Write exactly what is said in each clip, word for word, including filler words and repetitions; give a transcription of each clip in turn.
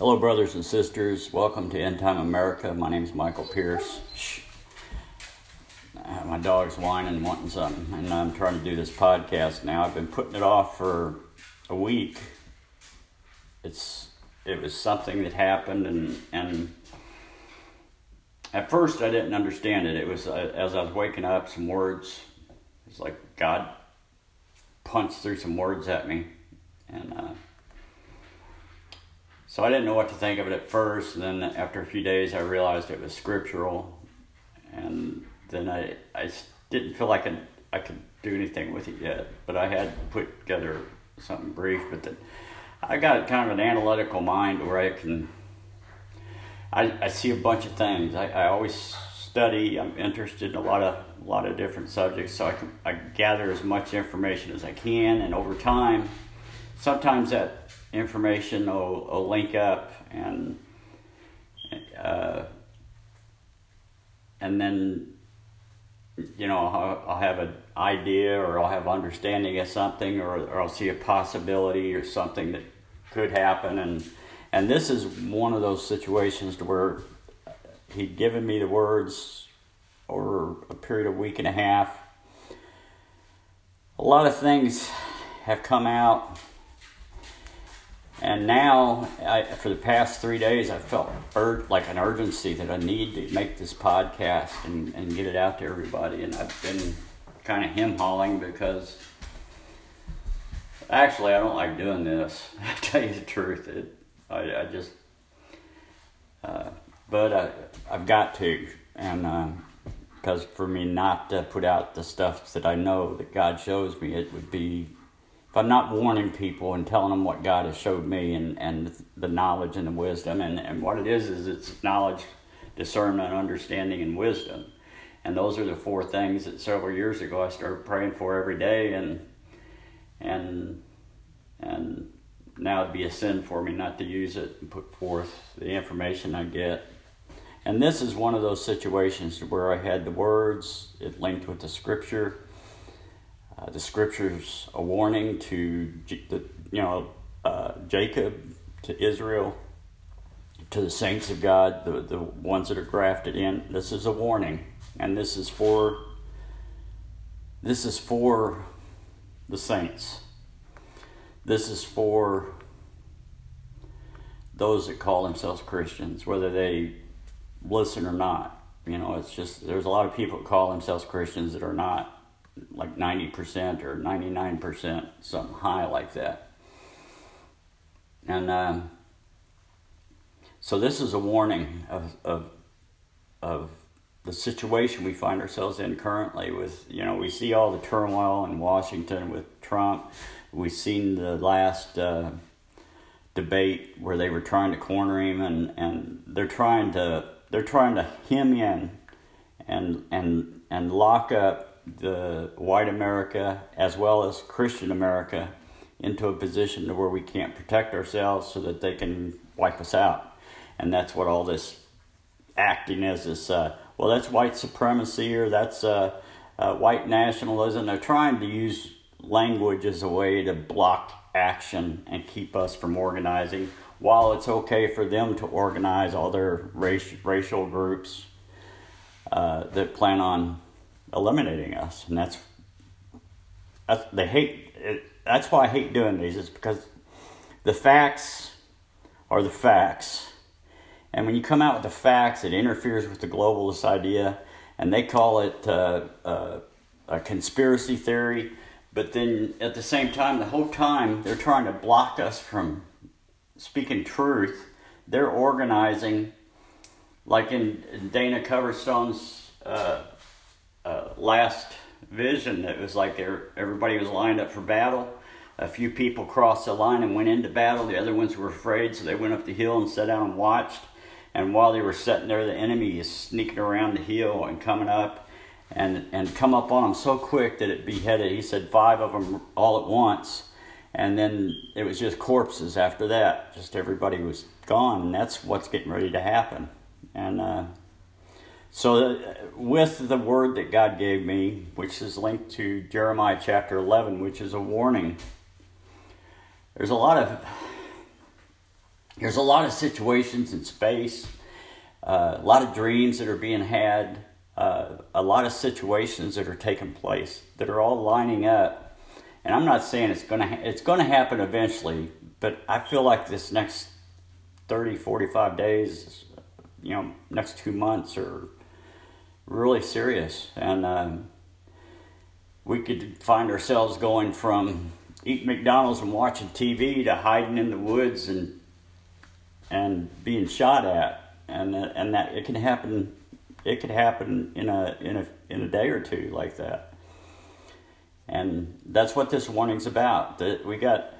Hello, brothers and sisters. Welcome to End Time America. My name is Michael Pierce. Shh. My dog's whining and wanting something, and I'm trying to do this podcast now. I've been putting it off for a week. It's it was something that happened, and and at first I didn't understand it. It was uh, as I was waking up, some words. It's like God punched through some words at me, and. Uh, So I didn't know what to think of it at first, and then after a few days I realized it was scriptural, and then I, I didn't feel like I, I could do anything with it yet, but I had put together something brief, but then I got kind of an analytical mind where I can, I, I see a bunch of things. I, I always study, I'm interested in a lot of a lot of different subjects, so I, can, I gather as much information as I can, and over time, sometimes that information will, will link up, and uh, and then, you know, I'll, I'll have an idea, or I'll have understanding of something, or, or I'll see a possibility or something that could happen, and and this is one of those situations to where he'd given me the words over a period of a week and a half. A lot of things have come out. And now, I, for the past three days, I felt ur- like an urgency that I need to make this podcast and, and get it out to everybody. And I've been kind of hem-hawing because, actually, I don't like doing this. I tell you the truth, it, I, I just, uh, but I, I've got to. And because uh, for me not to put out the stuff that I know that God shows me, it would be, if I'm not warning people and telling them what God has showed me and, and the knowledge and the wisdom, and, and what it is is it's knowledge, discernment, understanding, and wisdom. And those are the four things that several years ago I started praying for every day, and and and now it'd be a sin for me not to use it and put forth the information I get. And this is one of those situations where I had the words, it linked with the scripture. Uh, the scriptures a warning to the you know uh, Jacob, to Israel, to the saints of God, the the ones that are grafted in. This is a warning, and this is for this is for the saints. This is for those that call themselves Christians, whether they listen or not. You know, it's just there's a lot of people that call themselves Christians that are not. Like ninety percent or ninety-nine percent, something high like that. And um, so this is a warning of, of of the situation we find ourselves in currently with, you know, we see all the turmoil in Washington with Trump. We've seen the last uh, debate where they were trying to corner him, and, and they're trying to, they're trying to hem in and, and, and lock up the white America as well as Christian America into a position to where we can't protect ourselves so that they can wipe us out. And that's what all this acting is, is uh, well, that's white supremacy, or that's uh, uh, white nationalism. They're trying to use language as a way to block action and keep us from organizing, while it's okay for them to organize all their race, racial groups uh, that plan on eliminating us. And that's, that's they hate it, that's why I hate doing these, is because the facts are the facts, and when you come out with the facts, it interferes with the globalist idea, and they call it uh, uh, a conspiracy theory. But then at the same time, the whole time they're trying to block us from speaking truth. They're organizing, like in Dana Coverstone's uh Uh, last vision, it was like everybody was lined up for battle. A few people crossed the line and went into battle. The other ones were afraid, so they went up the hill and sat down and watched. And while they were sitting there, the enemy is sneaking around the hill and coming up, and, and come up on them so quick that it beheaded, he said, five of them all at once. And then it was just corpses after that. Just everybody was gone, and that's what's getting ready to happen. And, uh, So with the word that God gave me, which is linked to Jeremiah chapter eleven, which is a warning, there's a lot of there's a lot of situations in space, uh, a lot of dreams that are being had, uh, a lot of situations that are taking place that are all lining up. And I'm not saying it's going to ha- it's going to happen eventually, but I feel like this next thirty, forty-five days, you know, next two months are really serious. And um, we could find ourselves going from eating McDonald's and watching T V to hiding in the woods and and being shot at, and uh, and that it can happen. It could happen in a in a in a day or two like that. And that's what this warning's about. That we got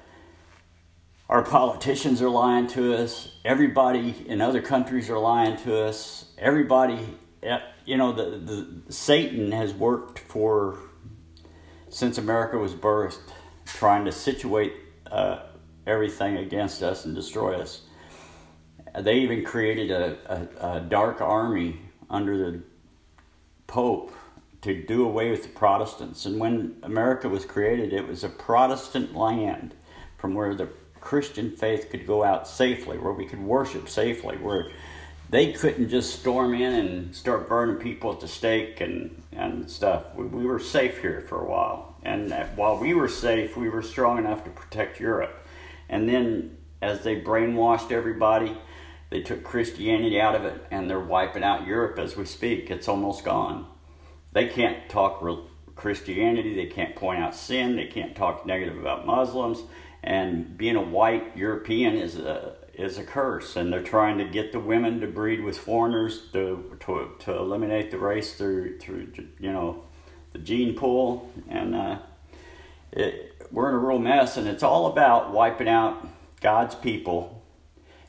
our politicians are lying to us. Everybody in other countries are lying to us. Everybody, you know, the the Satan has worked for since America was birthed, trying to situate uh, everything against us and destroy us. They even created a, a, a dark army under the Pope to do away with the Protestants. And when America was created, it was a Protestant land from where the Christian faith could go out safely, where we could worship safely, where they couldn't just storm in and start burning people at the stake and, and stuff. We, we were safe here for a while. And while we were safe, we were strong enough to protect Europe. And then as they brainwashed everybody, they took Christianity out of it, and they're wiping out Europe as we speak. It's almost gone. They can't talk real Christianity. They can't point out sin. They can't talk negative about Muslims. And being a white European is a is a curse. And they're trying to get the women to breed with foreigners to to, to eliminate the race through through you know the gene pool. And uh, it, we're in a real mess. And it's all about wiping out God's people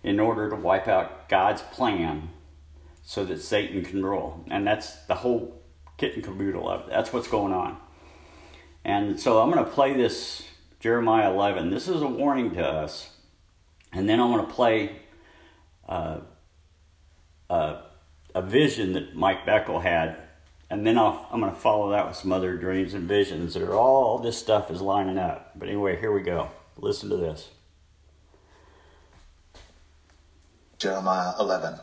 in order to wipe out God's plan so that Satan can rule. And that's the whole kit and caboodle of it. That's what's going on. And so I'm going to play this Jeremiah eleven. This is a warning to us. And then I'm going to play uh, uh, a vision that Mike Bickle had. And then I'll, I'm going to follow that with some other dreams and visions that are all this stuff is lining up. But anyway, here we go. Listen to this. Jeremiah eleven.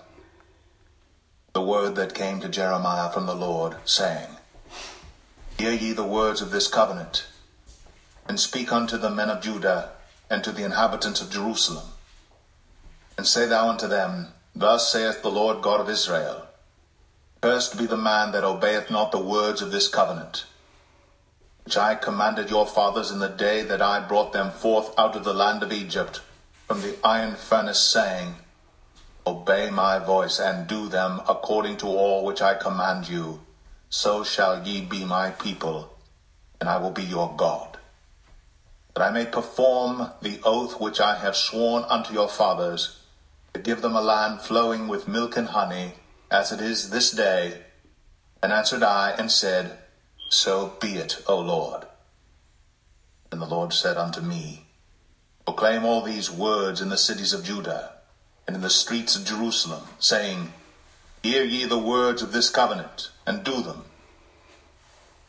The word that came to Jeremiah from the Lord, saying, Hear ye the words of this covenant, and speak unto the men of Judah, and to the inhabitants of Jerusalem. And say thou unto them, Thus saith the Lord God of Israel, Cursed be the man that obeyeth not the words of this covenant, which I commanded your fathers in the day that I brought them forth out of the land of Egypt, from the iron furnace, saying, Obey my voice, and do them according to all which I command you. So shall ye be my people, and I will be your God. That I may perform the oath which I have sworn unto your fathers, to give them a land flowing with milk and honey, as it is this day. And answered I, and said, So be it, O Lord. And the Lord said unto me, Proclaim all these words in the cities of Judah, and in the streets of Jerusalem, saying, Hear ye the words of this covenant, and do them.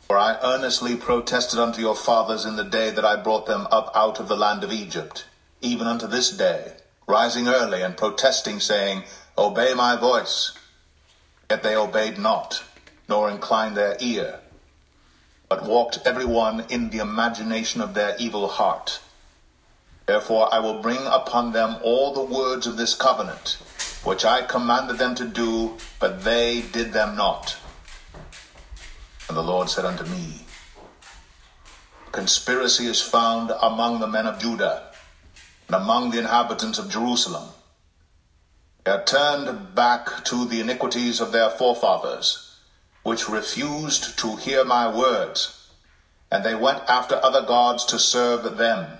For I earnestly protested unto your fathers in the day that I brought them up out of the land of Egypt, even unto this day, rising early and protesting, saying, Obey my voice. Yet they obeyed not, nor inclined their ear, but walked every one in the imagination of their evil heart. Therefore I will bring upon them all the words of this covenant, which I commanded them to do, but they did them not. And the Lord said unto me, Conspiracy is found among the men of Judah, and among the inhabitants of Jerusalem. They are turned back to the iniquities of their forefathers, which refused to hear my words, and they went after other gods to serve them.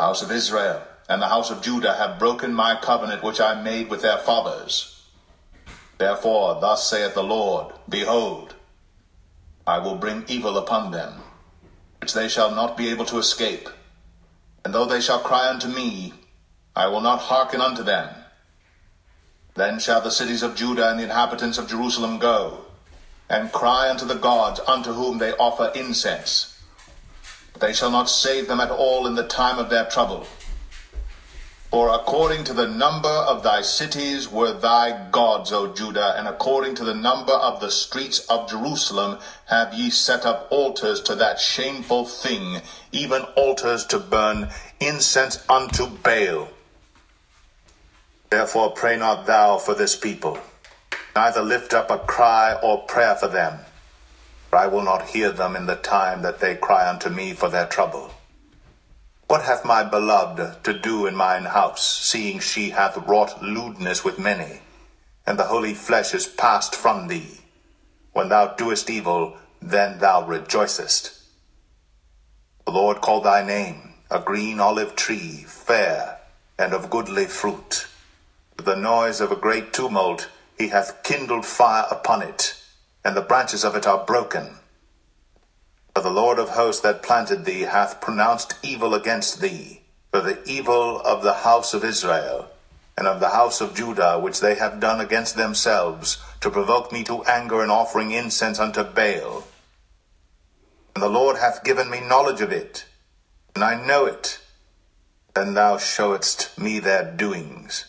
House of Israel and the house of Judah have broken my covenant which I made with their fathers. Therefore, thus saith the Lord, Behold, I will bring evil upon them, which they shall not be able to escape. And though they shall cry unto me, I will not hearken unto them. Then shall the cities of Judah and the inhabitants of Jerusalem go, and cry unto the gods unto whom they offer incense. They shall not save them at all in the time of their trouble. For according to the number of thy cities were thy gods, O Judah, and according to the number of the streets of Jerusalem have ye set up altars to that shameful thing, even altars to burn incense unto Baal. Therefore pray not thou for this people, neither lift up a cry or prayer for them, for I will not hear them in the time that they cry unto me for their trouble. What hath my beloved to do in mine house, seeing she hath wrought lewdness with many, and the holy flesh is passed from thee? When thou doest evil, then thou rejoicest. The Lord called thy name, a green olive tree, fair, and of goodly fruit. With the noise of a great tumult he hath kindled fire upon it, and the branches of it are broken. For the Lord of hosts that planted thee hath pronounced evil against thee, for the evil of the house of Israel, and of the house of Judah, which they have done against themselves, to provoke me to anger in offering incense unto Baal. And the Lord hath given me knowledge of it, and I know it. Then thou showedst me their doings.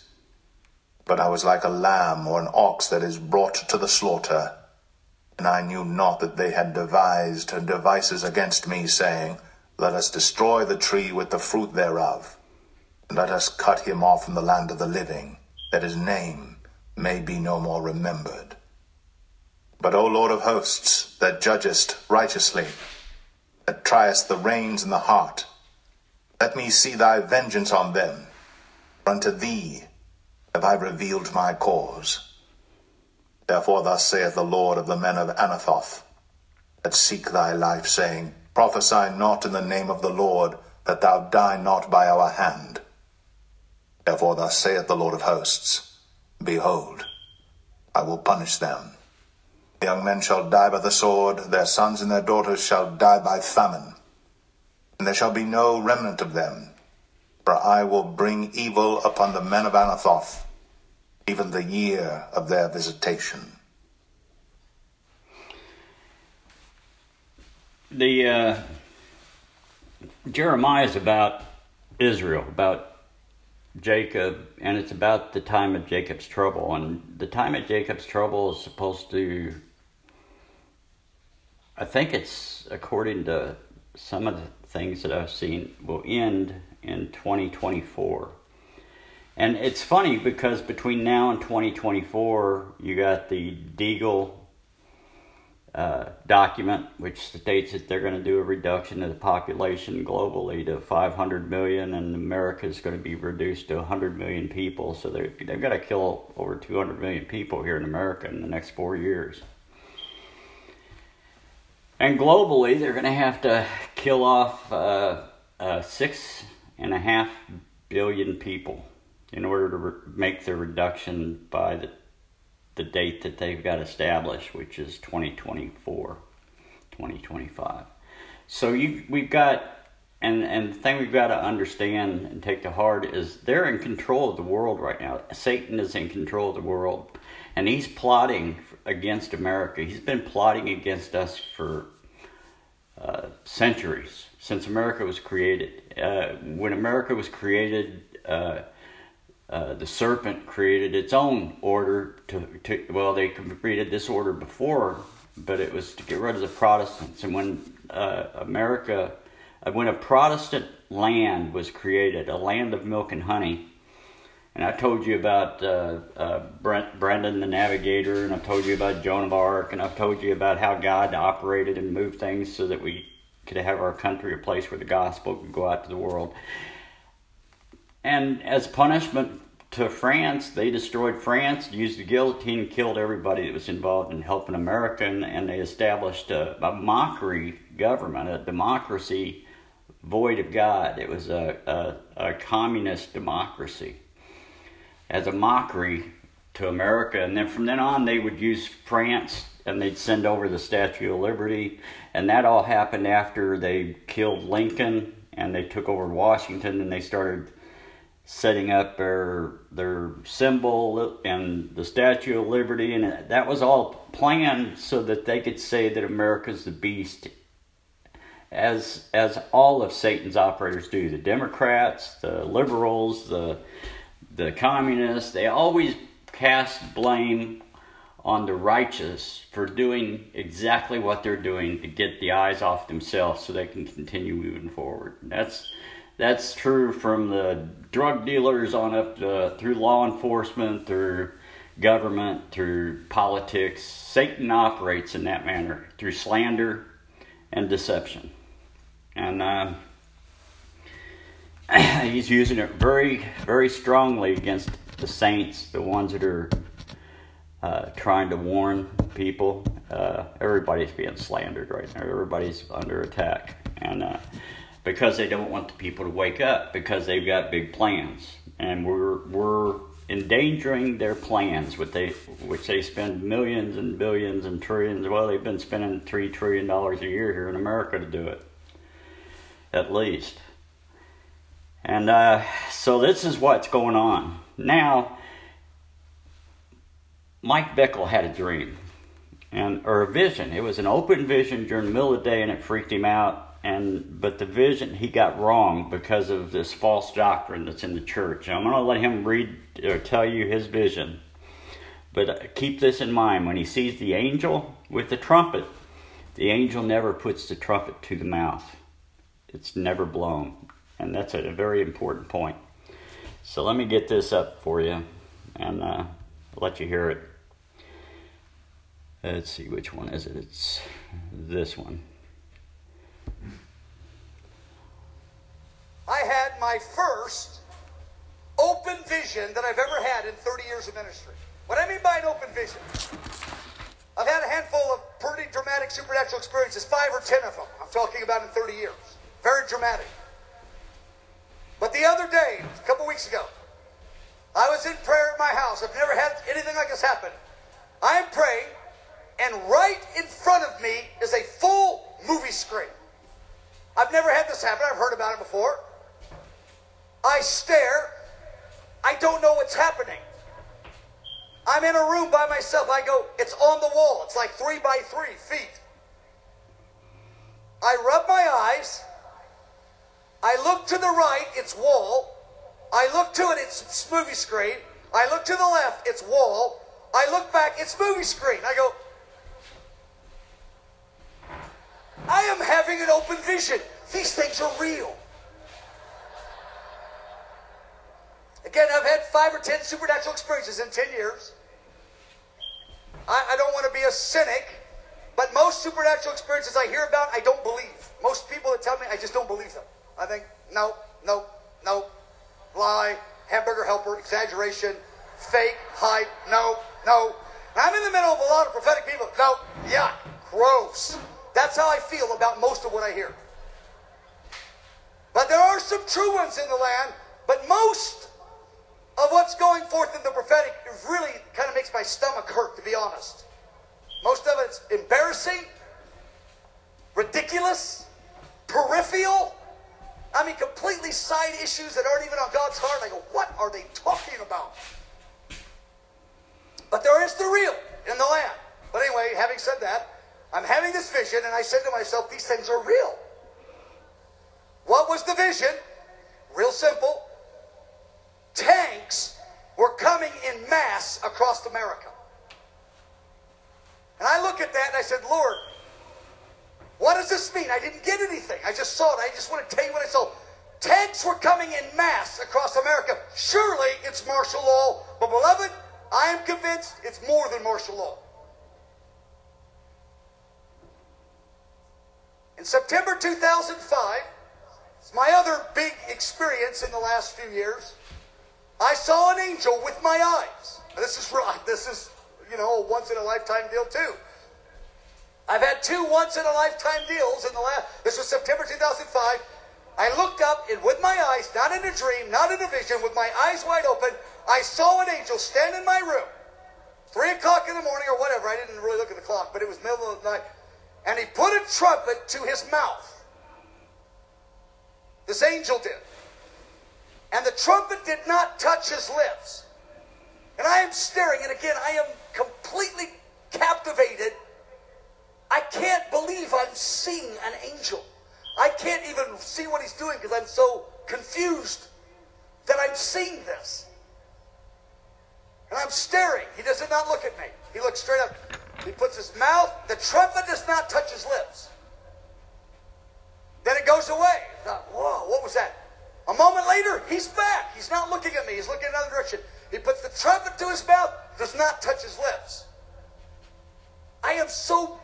But I was like a lamb or an ox that is brought to the slaughter, and I knew not that they had devised devices against me, saying, Let us destroy the tree with the fruit thereof, and let us cut him off from the land of the living, that his name may be no more remembered. But, O Lord of hosts, that judgest righteously, that triest the reins and the heart, let me see thy vengeance on them, for unto thee have I revealed my cause. Therefore thus saith the Lord of the men of Anathoth, that seek thy life, saying, Prophesy not in the name of the Lord, that thou die not by our hand. Therefore thus saith the Lord of hosts, Behold, I will punish them. The young men shall die by the sword, their sons and their daughters shall die by famine, and there shall be no remnant of them, for I will bring evil upon the men of Anathoth, even the year of their visitation. The uh, Jeremiah is about Israel, about Jacob, and it's about the time of Jacob's trouble. And the time of Jacob's trouble is supposed to, I think it's according to some of the things that I've seen, will end in twenty twenty-four. And it's funny because between now and twenty twenty-four, you got the Deagle uh, document, which states that they're going to do a reduction of the population globally to five hundred million, and America is going to be reduced to one hundred million people. So they've, they've got to kill over two hundred million people here in America in the next four years. And globally, they're going to have to kill off uh, uh, six and a half billion people in order to re- make the reduction by the, the date that they've got established, which is twenty twenty-four, twenty twenty-five. So you, we've got, and, and the thing we've got to understand and take to heart is they're in control of the world right now. Satan is in control of the world, and he's plotting against America. He's been plotting against us for uh, centuries, since America was created. Uh, when America was created, uh, Uh, the serpent created its own order to, to, well, they created this order before, but it was to get rid of the Protestants. And when uh, America, when a Protestant land was created, a land of milk and honey, and I told you about uh, uh, Brent Brandon the Navigator, and I've told you about Joan of Arc, and I've told you about how God operated and moved things so that we could have our country a place where the gospel could go out to the world. And as punishment to France, they destroyed France, used the guillotine, killed everybody that was involved in helping America, and, and they established a, a mockery government, a democracy void of God. It was a, a, a communist democracy as a mockery to America. And then from then on, they would use France, and they'd send over the Statue of Liberty. And that all happened after they killed Lincoln, and they took over Washington, and they started setting up their their symbol and the Statue of Liberty, and that was all planned so that they could say that America's the beast as as all of Satan's operators do. The Democrats, the liberals, the the communists, they always cast blame on the righteous for doing exactly what they're doing to get the eyes off themselves so they can continue moving forward. And that's that's true from the drug dealers on up to, through law enforcement, through government, through politics. Satan operates in that manner through slander and deception. And uh, he's using it very, very strongly against the saints, the ones that are Uh, trying to warn people. Uh, everybody's being slandered right now. Everybody's under attack. And uh, because they don't want the people to wake up, because they've got big plans. And we're we're endangering their plans, with they, which they spend millions and billions and trillions. Well, they've been spending three trillion dollars a year here in America to do it, at least. And uh, so this is what's going on. Now, Mike Bickle had a dream, and or a vision. It was an open vision during the middle of the day, and it freaked him out. And but the vision he got wrong because of this false doctrine that's in the church. And I'm going to let him read or tell you his vision, but keep this in mind when he sees the angel with the trumpet. The angel never puts the trumpet to the mouth; it's never blown, and that's a very important point. So let me get this up for you, and uh, let you hear it. Let's see, which one is it? It's this one. I had my first open vision that I've ever had in thirty years of ministry. What I mean by an open vision, I've had a handful of pretty dramatic supernatural experiences, five or ten of them. I'm talking about in thirty years. Very dramatic. But the other day, a couple weeks ago, I was in prayer at my house. I've never had anything like this happen. I am praying, and right in front of me is a full movie screen. I've never had this happen. I've heard about it before. I stare. I don't know what's happening. I'm in a room by myself. I go, it's on the wall. It's like three by three feet. I rub my eyes. I look to the right. It's wall. I look to it, it's movie screen. I look to the left, it's wall. I look back, it's movie screen. I go, I am having an open vision. These things are real. Again, I've had five or ten supernatural experiences in ten years. I, I don't want to be a cynic, but most supernatural experiences I hear about, I don't believe. Most people that tell me, I just don't believe them. I think, no, no, no. Lie, hamburger helper, exaggeration, fake, hype, no, no. And I'm in the middle of a lot of prophetic people. No, yuck, gross. That's how I feel about most of what I hear. But there are some true ones in the land, but most of what's going forth in the prophetic really kind of makes my stomach hurt, to be honest. Most of it's embarrassing, ridiculous, peripheral. I mean, completely side issues that aren't even on God's heart. I go, what are they talking about? But there is the real in the land. But anyway, having said that, I'm having this vision, and I said to myself, these things are real. What was the vision? Real simple. Tanks were coming in mass across America. And I look at that, and I said, Lord, what does this mean? I didn't get anything. I just saw it. I just want to tell you what I saw. Tanks were coming in mass across America. Surely it's martial law. But beloved, I am convinced it's more than martial law. In September two thousand five, it's my other big experience in the last few years. I saw an angel with my eyes. Now, this is right. This is, you know, a once-in-a-lifetime deal, too. I've had two once-in-a-lifetime deals in the last... This was September two thousand five. I looked up, and with my eyes, not in a dream, not in a vision, with my eyes wide open, I saw an angel stand in my room. Three o'clock in the morning or whatever. I didn't really look at the clock, but it was middle of the night. And he put a trumpet to his mouth. This angel did. And the trumpet did not touch his lips. And I am staring, and again, I am completely captivated. I can't believe I'm seeing an angel. I can't even see what he's doing because I'm so confused that I'm seeing this. And I'm staring. He does not look at me. He looks straight up. He puts his mouth. The trumpet does not touch his lips. Then it goes away. Not, whoa, what was that? A moment later, he's back. He's not looking at me. He's looking in another direction. He puts the trumpet to his mouth. Does not touch his lips. I am so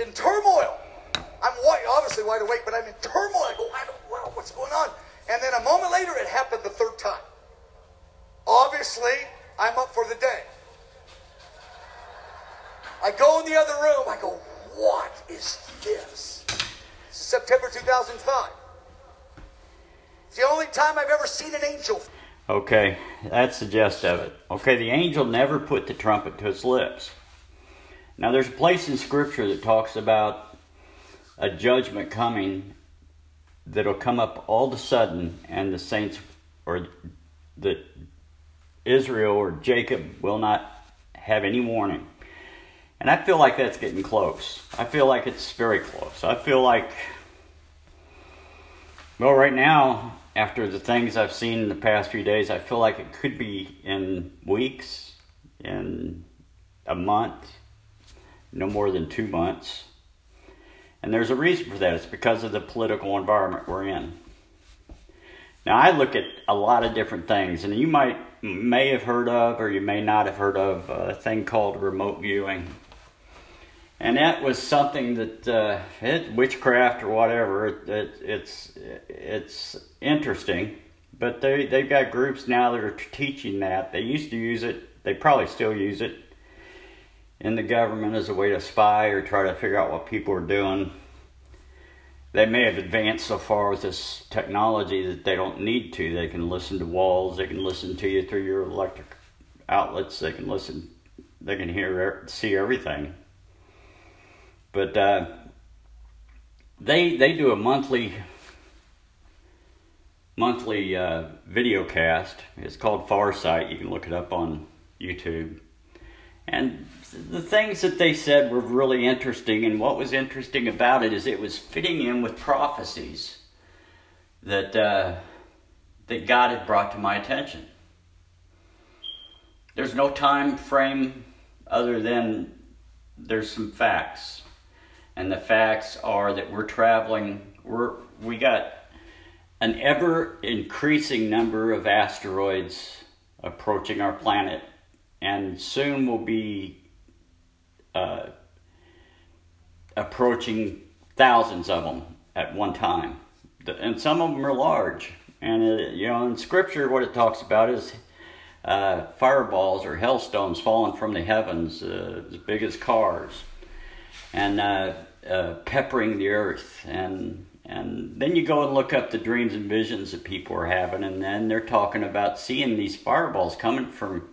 in turmoil. I'm obviously wide awake, but I'm in turmoil. I go, I don't know what's going on. And then a moment later, it happened the third time. Obviously, I'm up for the day. I go in the other room. I go, what is this? This is September two thousand five. It's the only time I've ever seen an angel. Okay, that's the gist of it. Okay, the angel never put the trumpet to his lips. Now, there's a place in Scripture that talks about a judgment coming that'll come up all of a sudden, and the saints or the Israel or Jacob will not have any warning. And I feel like that's getting close. I feel like it's very close. I feel like, well, right now, after the things I've seen in the past few days, I feel like it could be in weeks, in a month, no more than two months. And there's a reason for that. It's because of the political environment we're in. Now, I look at a lot of different things, and you might may have heard of, or you may not have heard of, a thing called remote viewing. And that was something that, uh, it, witchcraft or whatever, it, it, it's it's interesting. But they, they've got groups now that are teaching that. They used to use it. They probably still use it in the government as a way to spy or try to figure out what people are doing. They may have advanced so far with this technology that they don't need to. They can listen to walls. They can listen to you through your electric outlets. They can listen. They can hear, see everything. But uh, they they do a monthly monthly uh, video cast. It's called Farsight. You can look it up on YouTube. And the things that they said were really interesting. And what was interesting about it is it was fitting in with prophecies that uh, that God had brought to my attention. There's no time frame other than there's some facts. And the facts are that we're traveling, we're, we got an ever-increasing number of asteroids approaching our planet, and soon we'll be uh, approaching thousands of them at one time. And some of them are large. And, it, you know, in Scripture, what it talks about is uh, fireballs or hailstones falling from the heavens, uh, as big as cars. And uh, uh, peppering the earth. And and then you go and look up the dreams and visions that people are having, and then they're talking about seeing these fireballs coming from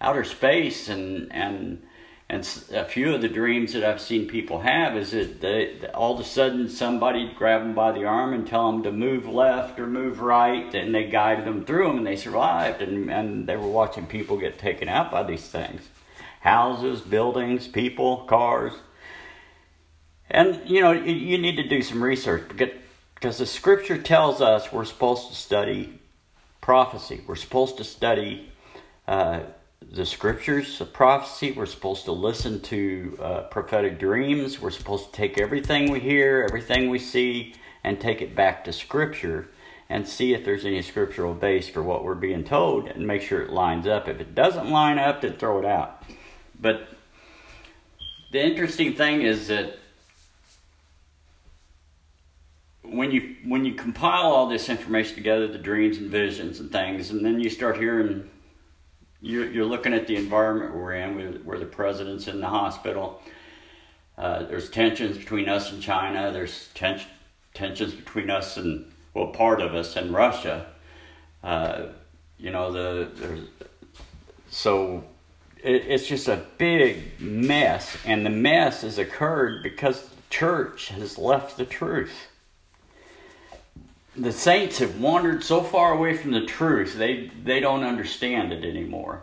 outer space. And and and a few of the dreams that I've seen people have is that they, all of a sudden somebody grabbed them by the arm and tell them to move left or move right, and they guided them through them, and they survived. And, and they were watching people get taken out by these things. Houses, buildings, people, cars. And, you know, you need to do some research because the Scripture tells us we're supposed to study prophecy. We're supposed to study uh, the Scriptures of prophecy. We're supposed to listen to uh, prophetic dreams. We're supposed to take everything we hear, everything we see, and take it back to Scripture and see if there's any scriptural base for what we're being told and make sure it lines up. If it doesn't line up, then throw it out. But the interesting thing is that When you when you compile all this information together, the dreams and visions and things, and then you start hearing, you're, you're looking at the environment we're in, where the president's in the hospital. Uh, there's tensions between us and China. There's tens, tensions between us and, well, part of us and Russia. Uh, you know, the there's, so it, it's just a big mess, and the mess has occurred because the church has left the truth. The saints have wandered so far away from the truth, they, they don't understand it anymore.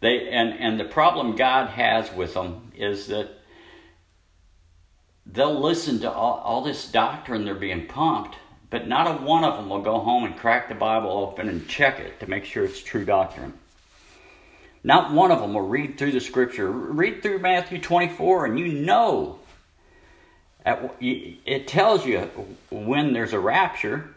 They and, and the problem God has with them is that they'll listen to all, all this doctrine they're being pumped, but not a one of them will go home and crack the Bible open and check it to make sure it's true doctrine. Not one of them will read through the scripture. Read through Matthew twenty-four and you know. It tells you when there's a rapture.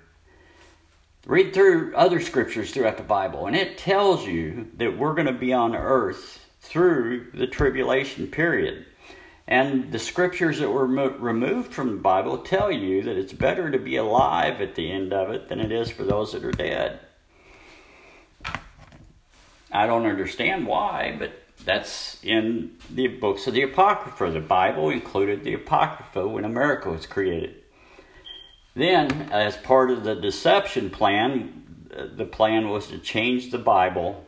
Read through other scriptures throughout the Bible, and it tells you that we're going to be on earth through the tribulation period. And the scriptures that were removed from the Bible tell you that it's better to be alive at the end of it than it is for those that are dead. I don't understand why, but that's in the books of the Apocrypha. The Bible included the Apocrypha when America was created. Then, as part of the deception plan, the plan was to change the Bible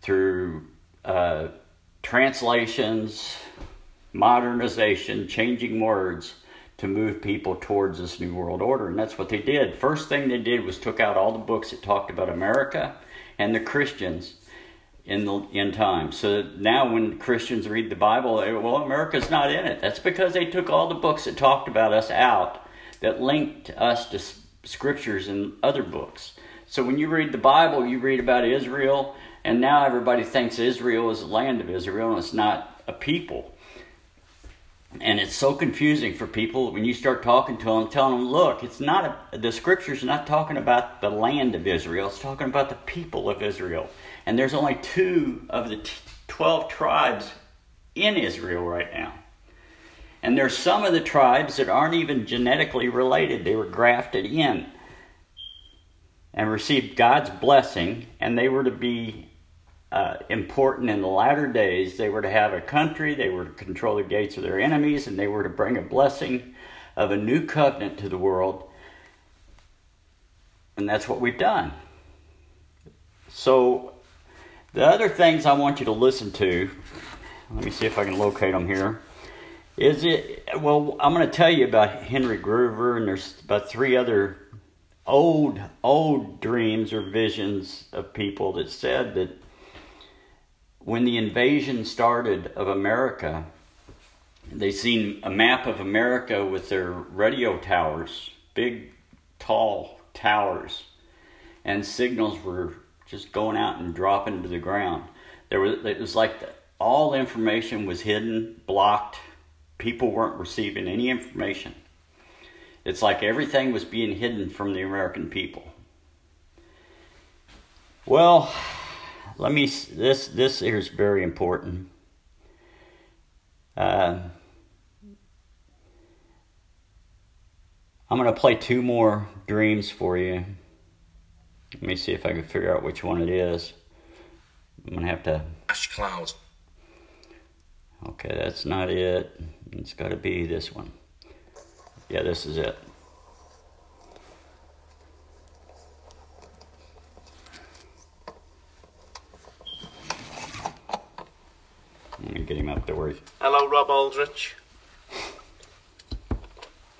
through uh, translations, modernization, changing words to move people towards this new world order. And that's what they did. First thing they did was took out all the books that talked about America and the Christians in the end time. So now when Christians read the Bible, they, well, America's not in it. That's because they took all the books that talked about us out that linked us to scriptures and other books. So when you read the Bible, you read about Israel, and now everybody thinks Israel is the land of Israel, and it's not a people. And it's so confusing for people when you start talking to them, telling them, look, it's not a, the scripture's not talking about the land of Israel. It's talking about the people of Israel. And there's only two of the twelve tribes in Israel right now. And there's some of the tribes that aren't even genetically related. They were grafted in and received God's blessing, and they were to be Uh, important in the latter days. They were to have a country, they were to control the gates of their enemies, and they were to bring a blessing of a new covenant to the world. And that's what we've done. So the other things I want you to listen to, let me see if I can locate them here, is it, well, I'm going to tell you about Henry Gruver, and there's about three other old, old dreams or visions of people that said that when the invasion started of America, they seen a map of America with their radio towers, big, tall towers, and signals were just going out and dropping to the ground. There was, it was like the, all information was hidden, blocked. People weren't receiving any information. It's like everything was being hidden from the American people. Well, Let me, this, this here is very important. Uh, I'm going to play two more dreams for you. Let me see if I can figure out which one it is. I'm going to have to... Ash cloud. Okay, that's not it. It's got to be this one. Yeah, this is it. Let me get him up to work. Hello, Rob Aldrich.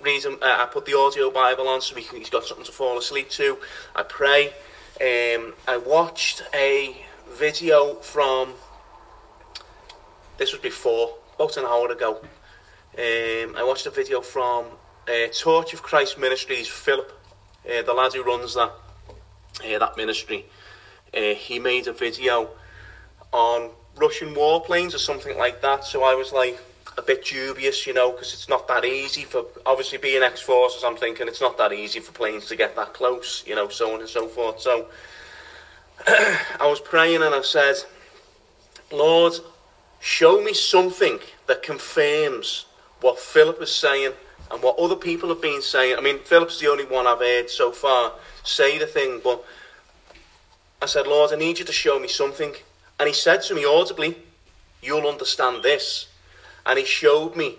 Reason, uh, I put the audio Bible on so he can, he's got something to fall asleep to. I pray. Um, I watched a video from, this was before, about an hour ago. Um, I watched a video from uh, Torch of Christ Ministries, Philip, uh, the lad who runs that, uh, that ministry. Uh, he made a video on Russian warplanes or something like that, so I was like a bit dubious, you know, because it's not that easy for, obviously being ex-forces, I'm thinking it's not that easy for planes to get that close, you know, so on and so forth. So I was praying and I said, Lord, show me something that confirms what Philip is saying and what other people have been saying. I mean, Philip's the only one I've heard so far say the thing, but I said, Lord, I need you to show me something. And he said to me audibly, you'll understand this. And he showed me.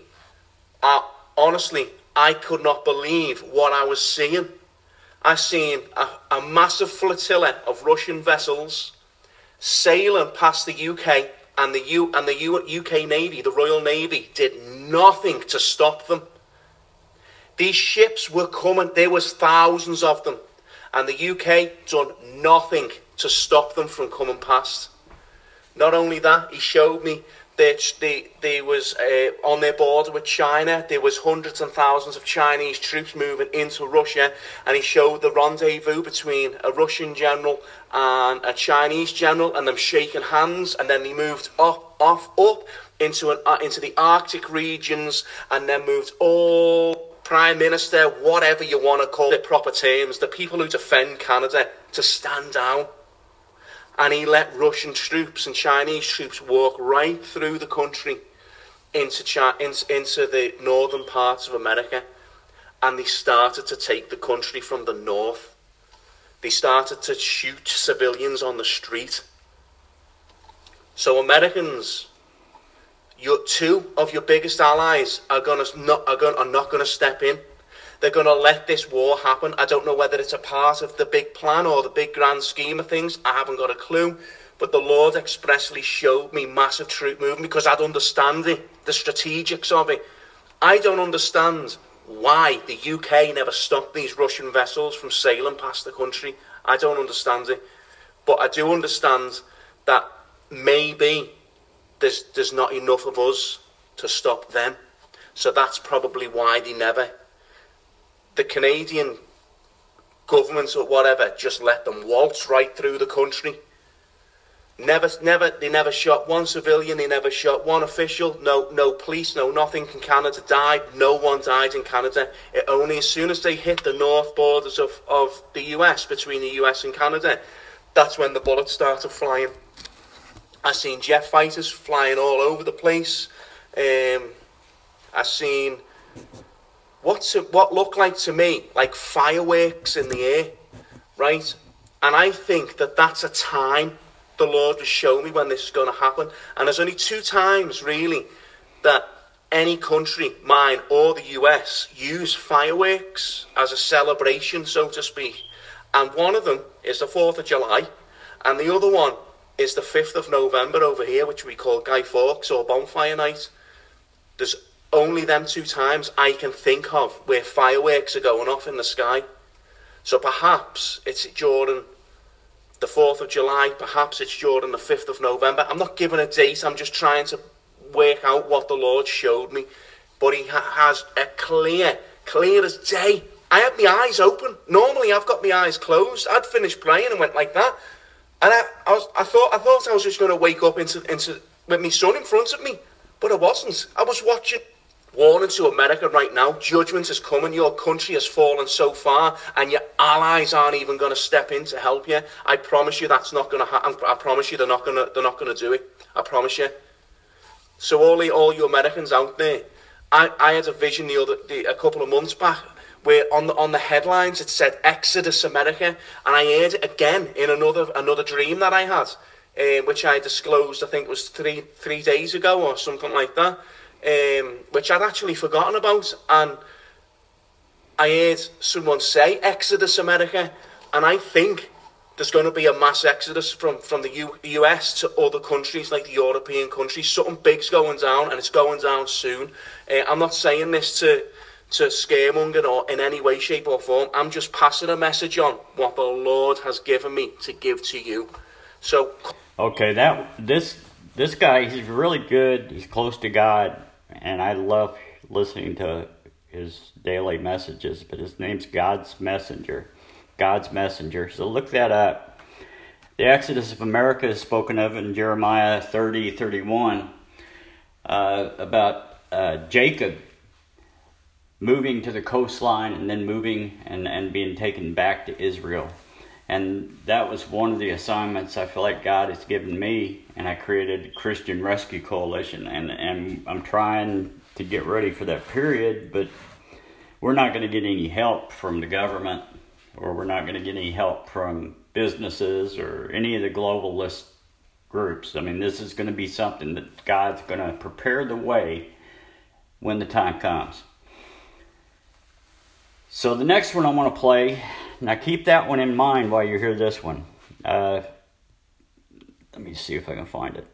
I, honestly, I could not believe what I was seeing. I seen a, a massive flotilla of Russian vessels sailing past the U K. And the, U, and the U, U K Navy, the Royal Navy, did nothing to stop them. These ships were coming. There was thousands of them. And the U K done nothing to stop them from coming past. Not only that, he showed me They, they, they was uh, on their border with China. There was hundreds and thousands of Chinese troops moving into Russia, and he showed the rendezvous between a Russian general and a Chinese general, and them shaking hands, and then they moved up, off, up into an uh, into the Arctic regions, and then moved all prime minister, whatever you want to call it, proper terms, the people who defend Canada, to stand down. And he let Russian troops and Chinese troops walk right through the country into, China, into into the northern parts of America. And they started to take the country from the north. They started to shoot civilians on the street. So Americans, your two of your biggest allies are gonna not are, gonna, are not going to step in. They're going to let this war happen. I don't know whether it's a part of the big plan or the big grand scheme of things. I haven't got a clue. But the Lord expressly showed me massive troop movement because I'd understand it, the strategics of it. I don't understand why the U K never stopped these Russian vessels from sailing past the country. I don't understand it. But I do understand that maybe there's, there's not enough of us to stop them. So that's probably why they never... The Canadian government or whatever just let them waltz right through the country. Never, never, they never shot one civilian. They never shot one official. No, no police. No nothing. In Canada died. No one died in Canada. It only as soon as they hit the north borders of of the U S between the U S and Canada, that's when the bullets started flying. I've seen jet fighters flying all over the place. Um, I've seen. What's what looked like to me like fireworks in the air, right? And I think that that's a time the Lord has shown me when this is going to happen. And there's only two times, really, that any country, mine or the U S, use fireworks as a celebration, so to speak. And one of them is the fourth of July, and the other one is the fifth of November over here, which we call Guy Fawkes or Bonfire Night. There's only them two times I can think of where fireworks are going off in the sky. So perhaps it's during the fourth of July, perhaps it's during the fifth of November. I'm not giving a date, I'm just trying to work out what the Lord showed me. But he ha has a clear, clear as day. I had my eyes open. Normally I've got my eyes closed. I'd finished praying and went like that. And I, I, was, I, thought, I thought I was just going to wake up into, into with my son in front of me. But I wasn't. I was watching... Warning to America right now, judgment is coming, your country has fallen so far and your allies aren't even going to step in to help you. I promise you that's not going to happen. I promise you they're not going to they're not going to do it. I promise you. So all the, all you Americans out there, I, I had a vision the other the, a couple of months back where on the on the headlines it said Exodus America, and I heard it again in another another dream that I had, uh, which I disclosed I think it was three three days ago or something like that. Um, which I'd actually forgotten about, and I heard someone say Exodus America, and I think there's going to be a mass exodus from, from the U US to other countries, like the European countries. Something big's going down, and it's going down soon. Uh, I'm not saying this to, to scaremonger or in any way, shape or form. I'm just passing a message on what the Lord has given me to give to you. So, okay, that this this guy, he's really good. He's close to God. And I love listening to his daily messages, but his name's God's Messenger. God's Messenger. So look that up. The Exodus of America is spoken of in Jeremiah thirty, thirty-one, uh, about uh, Jacob moving to the coastline and then moving and, and being taken back to Israel. And that was one of the assignments I feel like God has given me. And I created Christian Rescue Coalition. And, and I'm trying to get ready for that period. But we're not going to get any help from the government. Or we're not going to get any help from businesses or any of the globalist groups. I mean, this is going to be something that God's going to prepare the way when the time comes. So the next one I want to play... Now keep that one in mind while you hear this one. Uh, let me see if I can find it.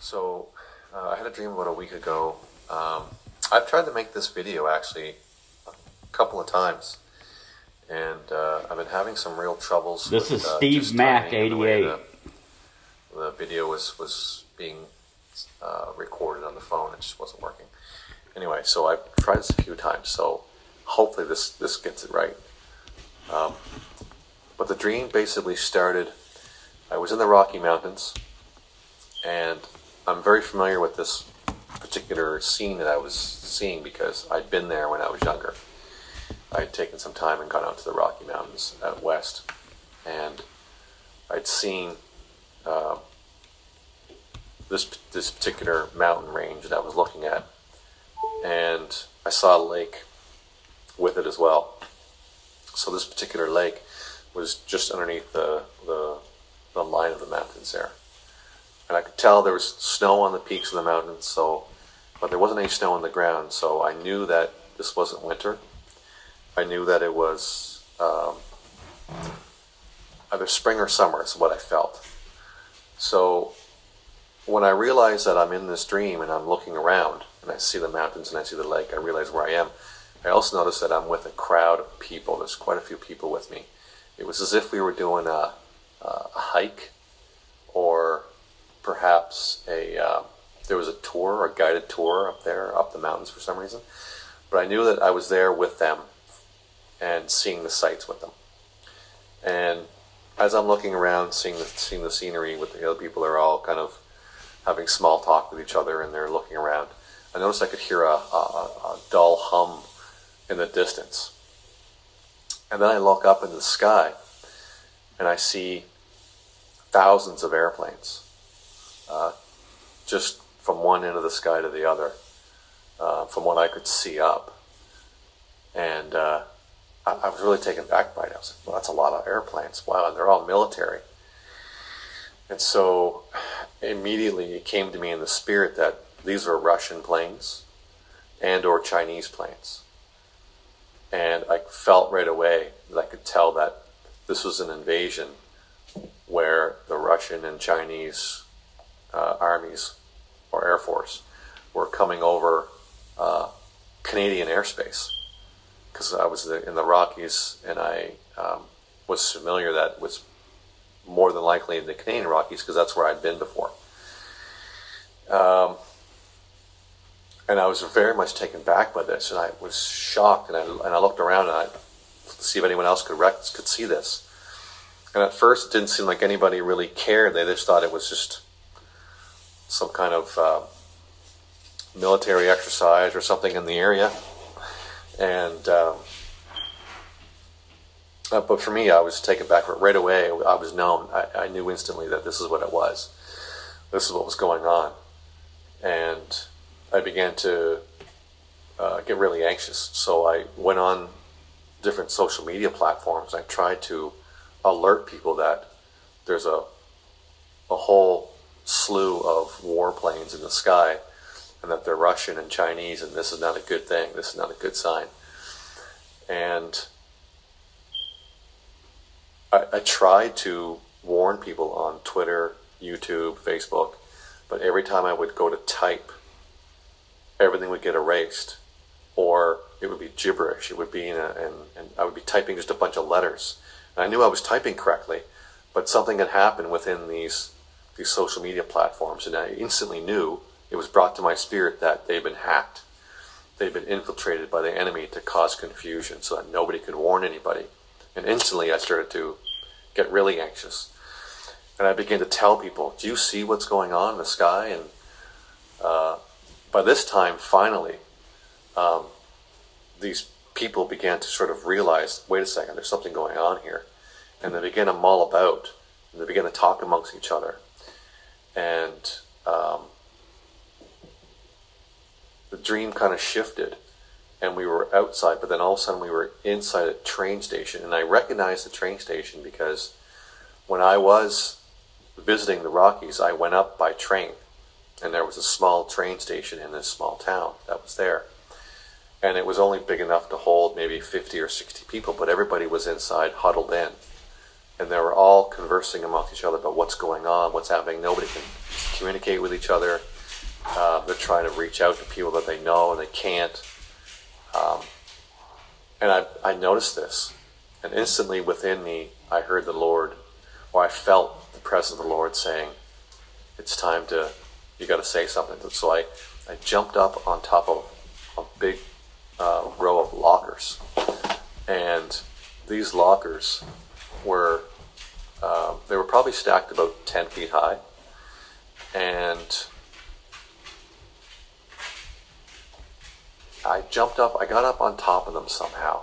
So uh, I had a dream about a week ago. Um, I've tried to make this video actually a couple of times. And uh, I've been having some real troubles. This with, is Steve uh, Mac eighty-eight. To, video was, was being uh, recorded on the phone. It just wasn't working. Anyway, so I've tried this a few times, so hopefully this, this gets it right. Um, but the dream basically started, I was in the Rocky Mountains, and I'm very familiar with this particular scene that I was seeing because I'd been there when I was younger. I'd taken some time and gone out to the Rocky Mountains out west, and I'd seen uh, this this particular mountain range that I was looking at, and I saw a lake with it as well. So this particular lake was just underneath the the, the line of the mountains there, and I could tell there was snow on the peaks of the mountains. So, but there wasn't any snow on the ground, so I knew that this wasn't winter. I knew that it was um, either spring or summer is what I felt. So when I realize that I'm in this dream and I'm looking around and I see the mountains and I see the lake, I realize where I am. I also notice that I'm with a crowd of people. There's quite a few people with me. It was as if we were doing a, a hike, or perhaps a uh, there was a tour, a guided tour up there, up the mountains for some reason. But I knew that I was there with them and seeing the sights with them. And as I'm looking around, seeing the, seeing the scenery with the other people, they're all kind of having small talk with each other and they're looking around. I noticed I could hear a, a, a dull hum in the distance. And then I look up into the sky and I see thousands of airplanes, uh, just from one end of the sky to the other, uh, from what I could see up. And uh, I, I was really taken back by it. I was like, well, that's a lot of airplanes. Wow, and they're all military. And so immediately it came to me in the spirit that these were Russian planes and or Chinese planes. And I felt right away that I could tell that this was an invasion where the Russian and Chinese uh, armies or Air Force were coming over uh, Canadian airspace. Because I was in the Rockies and I um, was familiar that it was more than likely in the Canadian Rockies because that's where I'd been before. Um, and I was very much taken back by this, and I was shocked, and I, and I looked around and I to see if anyone else could, rec could see this. And at first it didn't seem like anybody really cared. They just thought it was just some kind of uh, military exercise or something in the area. And, um, uh, but for me, I was taken back right away. I was known. I, I knew instantly that this is what it was. This is what was going on. And I began to uh, get really anxious. So I went on different social media platforms. I tried to alert people that there's a, a whole slew of warplanes in the sky, and that they're Russian and Chinese, and this is not a good thing, this is not a good sign. And I, I tried to warn people on Twitter, YouTube, Facebook, but every time I would go to type, everything would get erased, or it would be gibberish, it would be in a, and, and I would be typing just a bunch of letters. And I knew I was typing correctly, but something had happened within these, these social media platforms, and I instantly knew. It was brought to my spirit that they've been hacked. They've been infiltrated by the enemy to cause confusion so that nobody could warn anybody. And instantly I started to get really anxious. And I began to tell people, do you see what's going on in the sky? And uh, by this time, finally, um, these people began to sort of realize, wait a second, there's something going on here. And they began to mull about. And they began to talk amongst each other. And Um, the dream kind of shifted, and we were outside, but then all of a sudden we were inside a train station, and I recognized the train station because when I was visiting the Rockies, I went up by train, and there was a small train station in this small town that was there, and it was only big enough to hold maybe fifty or sixty people, but everybody was inside, huddled in, and they were all conversing amongst each other about what's going on, what's happening. Nobody can communicate with each other. Uh, they're trying to reach out to people that they know and they can't. Um, and I, I noticed this. And instantly within me, I heard the Lord, or I felt the presence of the Lord saying, it's time to, you got to say something. So I, I jumped up on top of a big uh, row of lockers. And these lockers were, uh, they were probably stacked about ten feet high. And I jumped up, I got up on top of them somehow.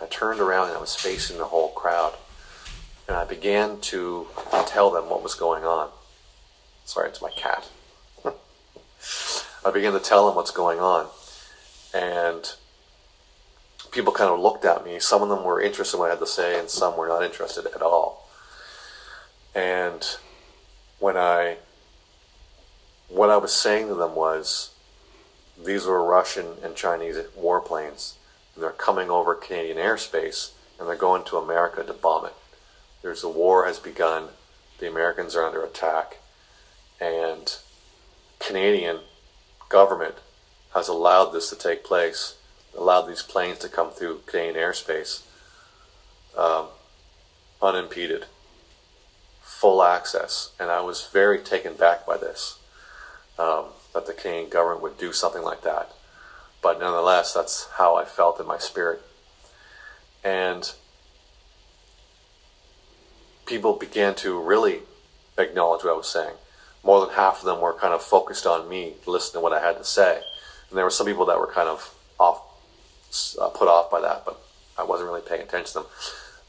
I turned around and I was facing the whole crowd. And I began to tell them what was going on. Sorry, it's my cat. I began to tell them what's going on. And people kind of looked at me. Some of them were interested in what I had to say, and some were not interested at all. And when I, what I was saying to them was, these were Russian and Chinese warplanes, and they're coming over Canadian airspace, and they're going to America to bomb it. There's a war has begun, the Americans are under attack, and Canadian government has allowed this to take place, allowed these planes to come through Canadian airspace, um, unimpeded, full access. And I was very taken back by this. Um, that the Canadian government would do something like that. But nonetheless, that's how I felt in my spirit. And people began to really acknowledge what I was saying. More than half of them were kind of focused on me, listening to what I had to say. And there were some people that were kind of off, uh, put off by that, but I wasn't really paying attention to them.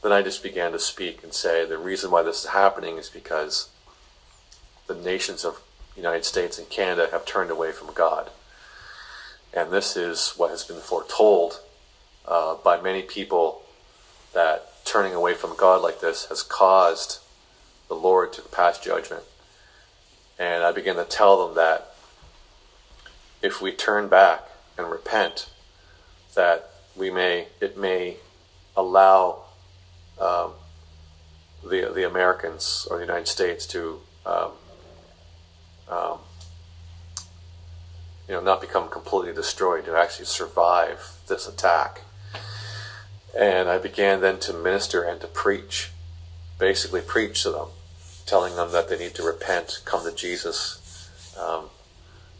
Then I just began to speak and say, the reason why this is happening is because the nations of United States and Canada have turned away from God. And this is what has been foretold uh, by many people, that turning away from God like this has caused the Lord to pass judgment. And I began to tell them that if we turn back and repent, that we may, it may allow um, the, the Americans or the United States to um, Um, you know, not become completely destroyed, to actually survive this attack. And I began then to minister and to preach, basically preach to them, telling them that they need to repent, come to Jesus, um,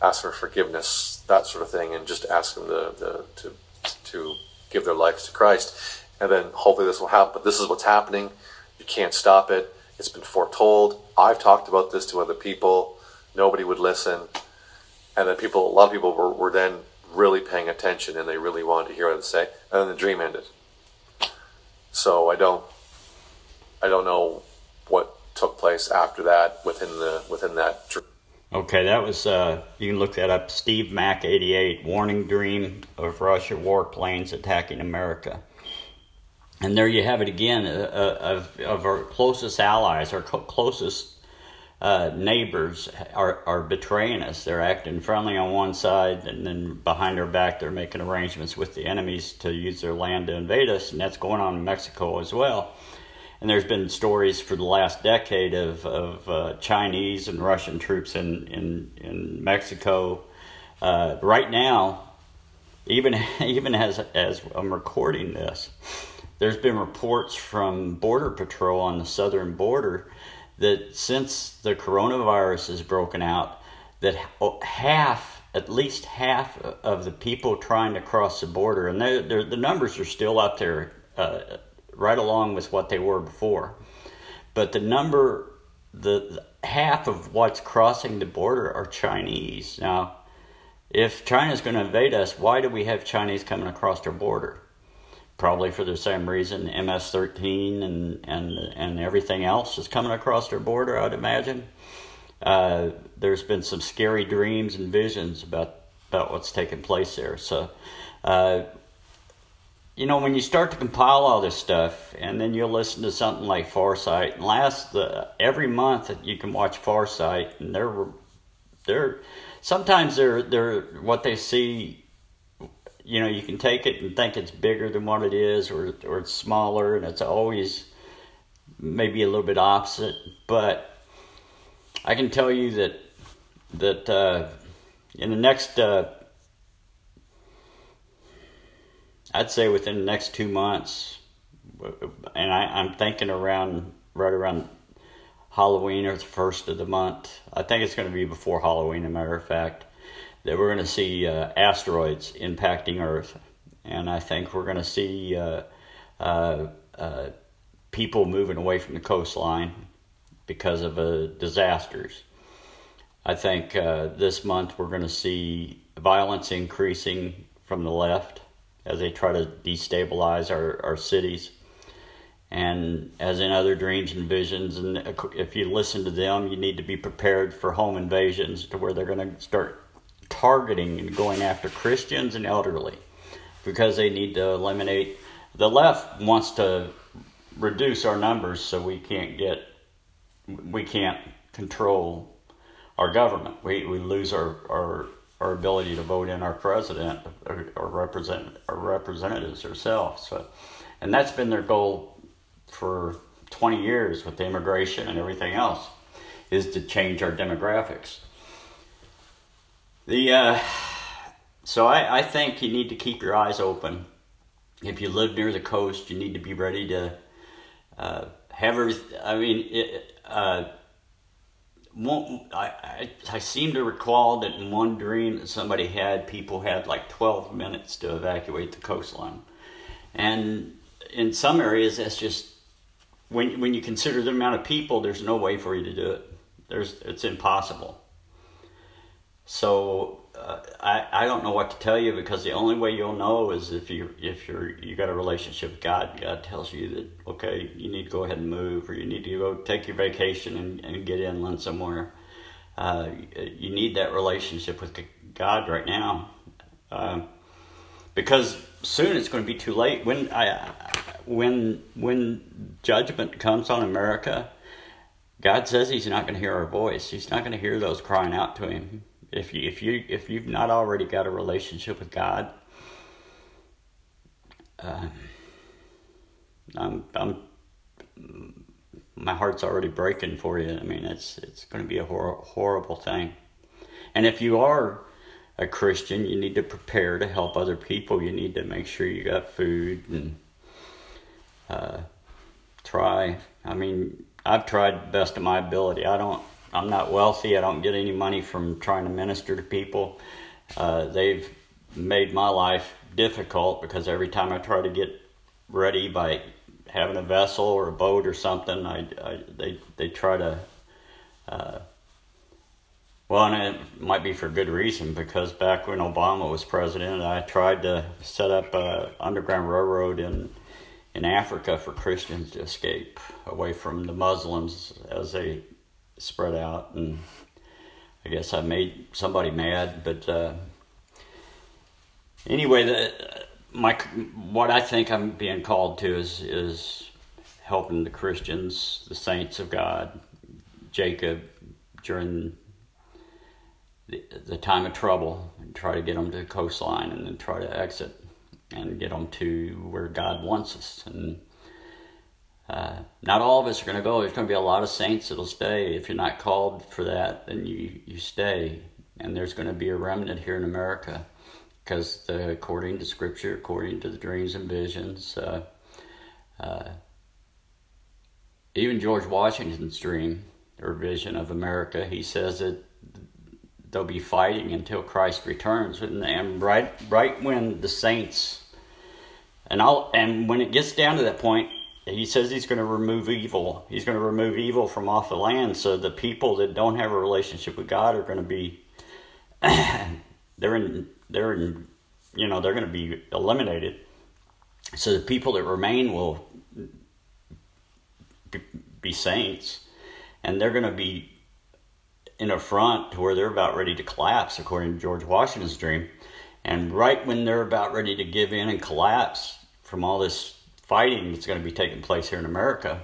ask for forgiveness, that sort of thing, and just ask them to, the, to, to give their lives to Christ. And then hopefully this will happen, but this is what's happening. You can't stop it. It's been foretold. I've talked about this to other people. Nobody would listen, and then people, a lot of people were, were then really paying attention, and they really wanted to hear what I would say. And then the dream ended. So I don't, I don't know what took place after that within the within that dream. Okay, that was uh, you can look that up. Steve Mac, eighty-eight, warning dream of Russia warplanes attacking America. And there you have it again uh, of of our closest allies, our co- closest. Uh, neighbors are, are betraying us. They're acting friendly on one side, and then behind our back they're making arrangements with the enemies to use their land to invade us, and that's going on in Mexico as well. And there's been stories for the last decade of, of uh, Chinese and Russian troops in, in, in Mexico. Uh, right now, even even as as I'm recording this, there's been reports from Border Patrol on the southern border that since the coronavirus has broken out, that half, at least half of the people trying to cross the border, and they're, they're, the numbers are still up there, uh, right along with what they were before. But the number, the, the half of what's crossing the border are Chinese. Now, if China's going to invade us, why do we have Chinese coming across our border? Probably for the same reason M S thirteen and, and and everything else is coming across their border, I'd imagine. Uh, there's been some scary dreams and visions about, about what's taking place there. So, uh, you know, when you start to compile all this stuff, and then you'll listen to something like Farsight, and last the, every month you can watch Farsight, and they're they're sometimes they're they're what they see. You know, you can take it and think it's bigger than what it is, or or it's smaller, and it's always maybe a little bit opposite. But I can tell you that that uh, in the next, uh, I'd say within the next two months, and I, I'm thinking around right around Halloween or the first of the month. I think it's going to be before Halloween, as a matter of fact, that we're going to see uh, asteroids impacting Earth. And I think we're going to see uh, uh, uh, people moving away from the coastline because of uh, disasters. I think uh, this month we're going to see violence increasing from the left as they try to destabilize our, our cities. And as in other dreams and visions, and if you listen to them, you need to be prepared for home invasions to where they're going to start targeting and going after Christians and elderly because they need to eliminate. The left wants to reduce our numbers so we can't get, we can't control our government. We we lose our, our, our ability to vote in our president or, or represent our representatives ourselves. So, and that's been their goal for twenty years with the immigration and everything else, is to change our demographics. The uh, So I, I think you need to keep your eyes open. If you live near the coast, you need to be ready to uh, have everything. I mean, it, uh, won't, I, I, I seem to recall that in one dream that somebody had, people had like twelve minutes to evacuate the coastline. And in some areas, that's just, when when you consider the amount of people, there's no way for you to do it. There's it's impossible. So uh, I I don't know what to tell you, because the only way you'll know is if you if you're you got a relationship with God. God tells you that, okay, you need to go ahead and move, or you need to go take your vacation and, and get inland somewhere. Uh, you need that relationship with God right now, uh, because soon it's going to be too late. When I. When when judgment comes on America, God says He's not going to hear our voice. He's not going to hear those crying out to Him. If you if you if you've not already got a relationship with God, uh, I'm I'm my heart's already breaking for you. I mean, it's it's going to be a hor- horrible thing. And if you are a Christian, you need to prepare to help other people. You need to make sure you got food and. Uh, try. I mean, I've tried the best of my ability. I don't, I'm not wealthy. I don't get any money from trying to minister to people. Uh, they've made my life difficult, because every time I try to get ready by having a vessel or a boat or something, I, I they, they try to, uh, well, and it might be for good reason, because back when Obama was president, I tried to set up a underground railroad in in Africa for Christians to escape away from the Muslims as they spread out. And I guess I made somebody mad, but uh, anyway, the, my what I think I'm being called to is is helping the Christians, the saints of God, Jacob, during the, the time of trouble, and try to get them to the coastline and then try to exit and get them to where God wants us. And uh, not all of us are going to go. There's going to be a lot of saints that'll stay. If you're not called for that, then you, you stay. And there's going to be a remnant here in America, because the, according to Scripture, according to the dreams and visions, uh, uh, even George Washington's dream or vision of America, he says that they'll be fighting until Christ returns, and, and right, right when the saints, and I'll, and when it gets down to that point, he says he's going to remove evil. He's going to remove evil from off the land. So the people that don't have a relationship with God are going to be, they're in, they're in, you know, they're going to be eliminated. So the people that remain will be, be saints, and they're going to be in a front to where they're about ready to collapse, according to George Washington's dream. And right when they're about ready to give in and collapse from all this fighting that's going to be taking place here in America,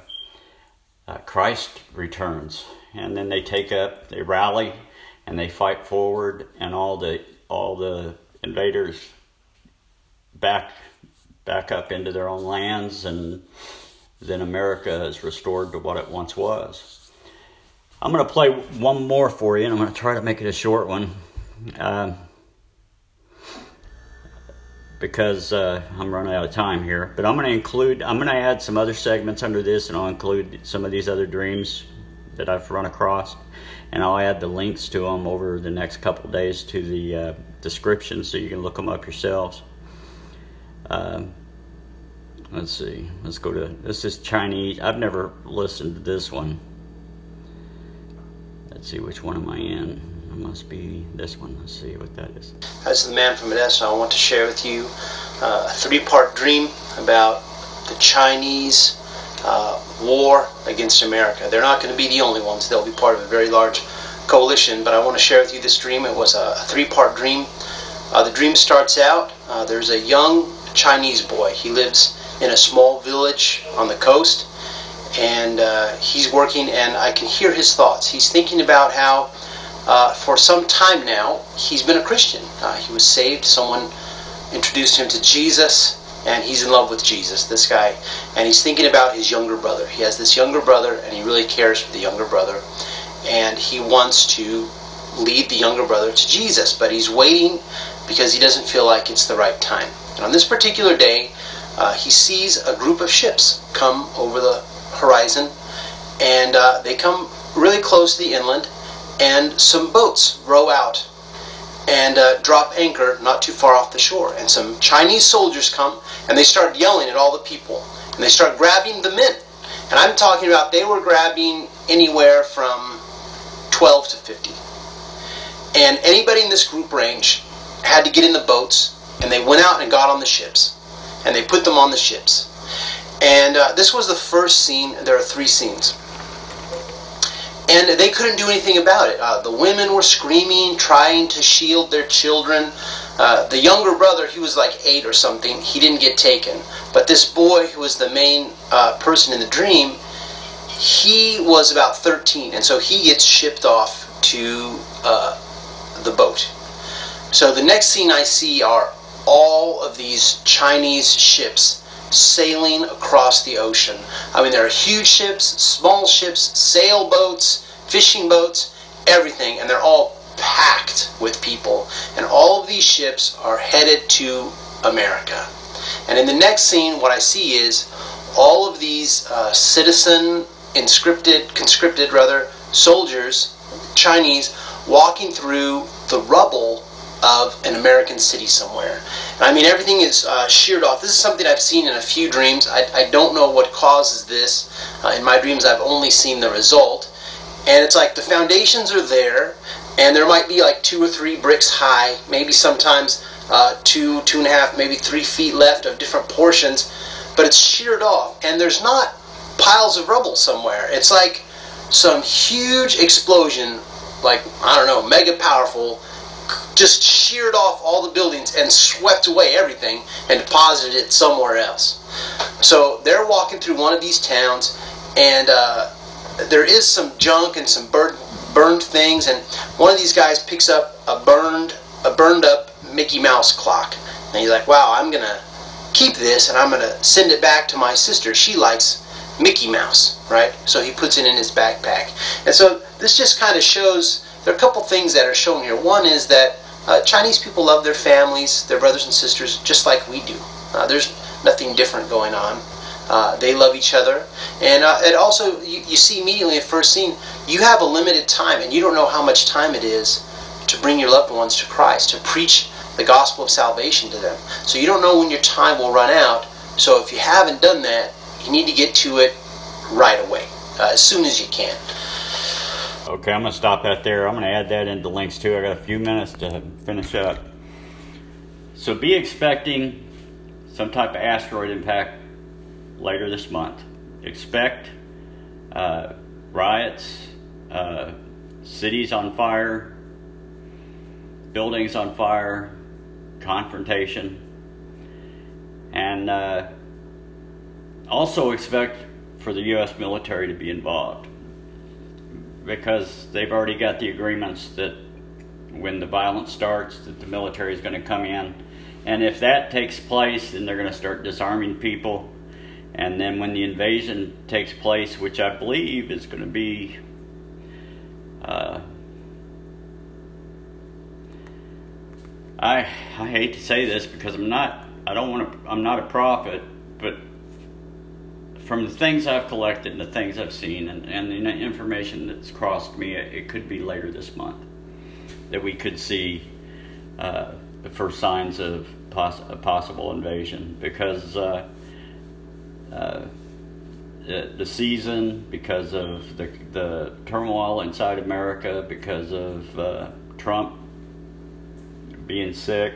uh, Christ returns, and then they take up, they rally, and they fight forward, and all the all the invaders back back up into their own lands, and then America is restored to what it once was. I'm going to play one more for you, and I'm going to try to make it a short one, uh, because uh, I'm running out of time here. But I'm going to include, I'm going to add some other segments under this, and I'll include some of these other dreams that I've run across, and I'll add the links to them over the next couple days to the uh, description so you can look them up yourselves. Uh, let's see, let's go to, this is Chinese. I've never listened to this one. Let's see, which one am I in? It must be this one. Let's see what that is. As the Man from Modesto, I want to share with you uh, a three-part dream about the Chinese uh, war against America. They're not going to be the only ones. They'll be part of a very large coalition, but I want to share with you this dream. It was a three-part dream. Uh, the dream starts out, uh, there's a young Chinese boy. He lives in a small village on the coast, and uh, he's working, and I can hear his thoughts. He's thinking about how Uh, for some time now, he's been a Christian. Uh, he was saved. Someone introduced him to Jesus, and he's in love with Jesus, this guy. And he's thinking about his younger brother. He has this younger brother, and he really cares for the younger brother. And he wants to lead the younger brother to Jesus, but he's waiting because he doesn't feel like it's the right time. And on this particular day, uh, he sees a group of ships come over the horizon, and uh, they come really close to the inland. And some boats row out and uh, drop anchor not too far off the shore. And some Chinese soldiers come, and they start yelling at all the people. And they start grabbing the men. And I'm talking about they were grabbing anywhere from twelve to fifty. And anybody in this group range had to get in the boats, and they went out and got on the ships. And they put them on the ships. And uh, this was the first scene. There are three scenes. And they couldn't do anything about it. Uh, the women were screaming, trying to shield their children. Uh, the younger brother, he was like eight or something. He didn't get taken. But this boy, who was the main uh, person in the dream, he was about thirteen. And so he gets shipped off to uh, the boat. So the next scene I see are all of these Chinese ships sailing across the ocean. I mean, there are huge ships, small ships, sailboats, fishing boats, everything, and they're all packed with people. And all of these ships are headed to America. And in the next scene, what I see is all of these uh, citizen, conscripted, conscripted rather, soldiers, Chinese, walking through the rubble of an American city somewhere. And I mean, everything is uh, sheared off. This is something I've seen in a few dreams. I, I don't know what causes this. Uh, in my dreams, I've only seen the result. And it's like the foundations are there, and there might be like two or three bricks high, maybe sometimes uh, two, two and a half, maybe three feet left of different portions, but it's sheared off, and there's not piles of rubble somewhere. It's like some huge explosion, like, I don't know, mega powerful, just sheared off all the buildings and swept away everything and deposited it somewhere else. So they're walking through one of these towns, and uh, there is some junk and some burnt, burned things, and one of these guys picks up a burned a burned up Mickey Mouse clock, and he's like, wow, I'm going to keep this, and I'm going to send it back to my sister. She likes Mickey Mouse, right? So he puts it in his backpack. And so this just kind of shows. There are a couple things that are shown here. One is that uh, Chinese people love their families, their brothers and sisters, just like we do. Uh, there's nothing different going on. Uh, they love each other. And uh, it also, you, you see immediately in the first scene, you have a limited time, and you don't know how much time it is to bring your loved ones to Christ, to preach the gospel of salvation to them. So you don't know when your time will run out. So if you haven't done that, you need to get to it right away, uh, as soon as you can. Okay, I'm going to stop that there. I'm going to add that into links too. I got a few minutes to finish up. So be expecting some type of asteroid impact later this month. Expect uh, riots, uh, cities on fire, buildings on fire, confrontation. And uh, also expect for the U S military to be involved, because they've already got the agreements that when the violence starts, that the military is going to come in. And if that takes place, then they're going to start disarming people. And then when the invasion takes place, which I believe is going to be uh, I I hate to say this because I'm not I don't want to I'm not a prophet, but from the things I've collected and the things I've seen and, and the information that's crossed me, it, it could be later this month that we could see uh, the first signs of poss- a possible invasion, because uh, uh, the, the season, because of the, the turmoil inside America, because of uh, Trump being sick,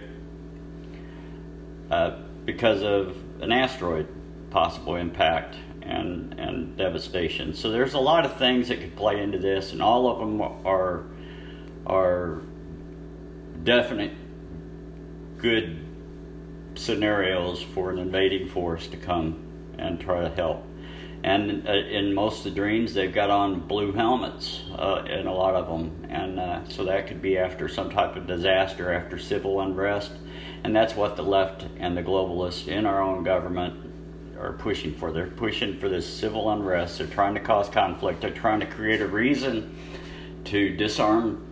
uh, because of an asteroid possible impact and, and devastation. So there's a lot of things that could play into this, and all of them are are definite good scenarios for an invading force to come and try to help. And uh, in most of the dreams, they've got on blue helmets uh, in a lot of them. And uh, so that could be after some type of disaster, after civil unrest. And that's what the left and the globalists in our own government are pushing for. They're pushing for this civil unrest. They're trying to cause conflict. They're trying to create a reason to disarm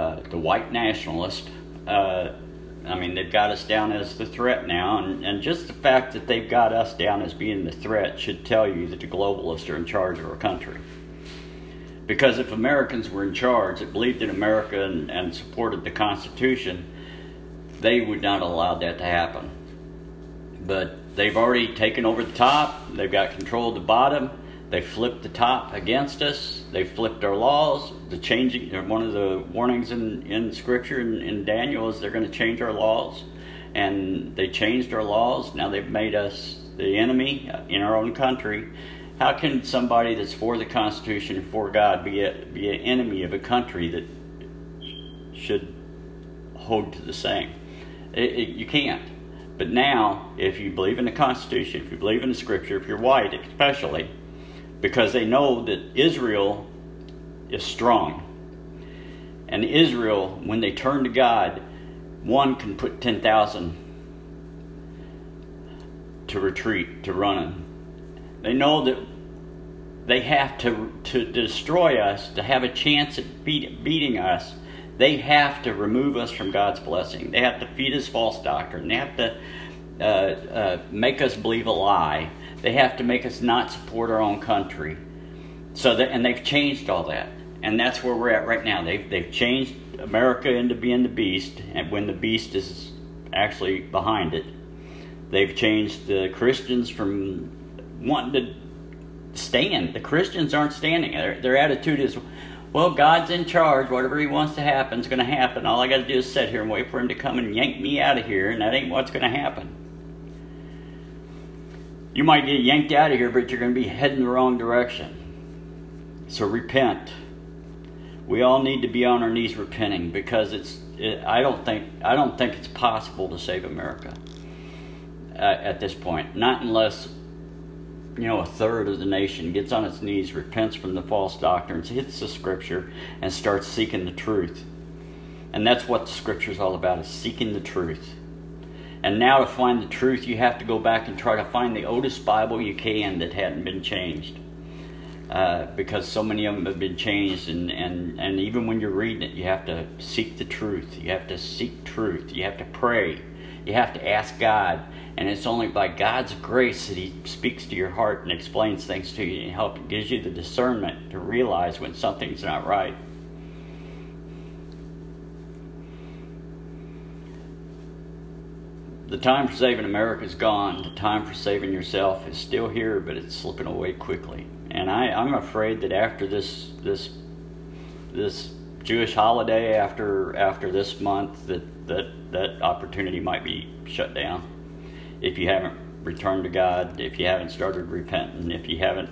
Uh, the white nationalist. Uh, I mean, they've got us down as the threat now, and, and just the fact that they've got us down as being the threat should tell you that the globalists are in charge of our country. Because if Americans were in charge, that believed in America and, and supported the Constitution, they would not allow that to happen. But they've already taken over the top, they've got control of the bottom, they flipped the top against us. They flipped our laws. The changing, one of the warnings in, in Scripture in, in Daniel is they're going to change our laws. And they changed our laws. Now they've made us the enemy in our own country. How can somebody that's for the Constitution and for God be a, be an enemy of a country that should hold to the same? It, it, you can't. But now, if you believe in the Constitution, if you believe in the Scripture, if you're white especially, because they know that Israel is strong. And Israel, when they turn to God, one can put ten thousand to retreat, to running. They know that they have to, to destroy us, to have a chance at beat, beating us. They have to remove us from God's blessing. They have to feed us false doctrine. They have to uh, uh, make us believe a lie. They have to make us not support our own country. So that, and they've changed all that. And that's where we're at right now. They've, they've changed America into being the beast, and when the beast is actually behind it. They've changed the Christians from wanting to stand. The Christians aren't standing. Their, their attitude is, well, God's in charge. Whatever he wants to happen is going to happen. All I got to do is sit here and wait for him to come and yank me out of here, and that ain't what's going to happen. You might get yanked out of here, but you're going to be heading the wrong direction. So repent. We all need to be on our knees repenting, because it's. It, I don't think. I don't think it's possible to save America uh, at this point. Not unless, you know, a third of the nation gets on its knees, repents from the false doctrines, hits the Scripture, and starts seeking the truth. And that's what the Scripture is all about: is seeking the truth. And now to find the truth, you have to go back and try to find the oldest Bible you can that hadn't been changed. Uh, because so many of them have been changed, and, and, and even when you're reading it, you have to seek the truth. You have to seek truth. You have to pray. You have to ask God. And it's only by God's grace that he speaks to your heart and explains things to you and help, gives you the discernment to realize when something's not right. The time for saving America is gone. The time for saving yourself is still here, but it's slipping away quickly. And I, I'm afraid that after this this this Jewish holiday, after after this month, that, that that opportunity might be shut down. If you haven't returned to God, if you haven't started repenting, if you haven't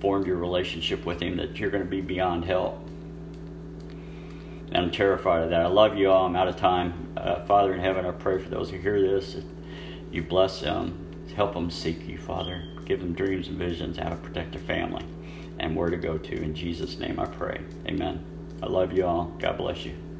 formed your relationship with him, that you're going to be beyond help. And I'm terrified of that. I love you all. I'm out of time. Uh, Father in heaven, I pray for those who hear this, that you bless them. Help them seek you, Father. Give them dreams and visions how to protect their family and where to go to. In Jesus' name I pray. Amen. I love you all. God bless you.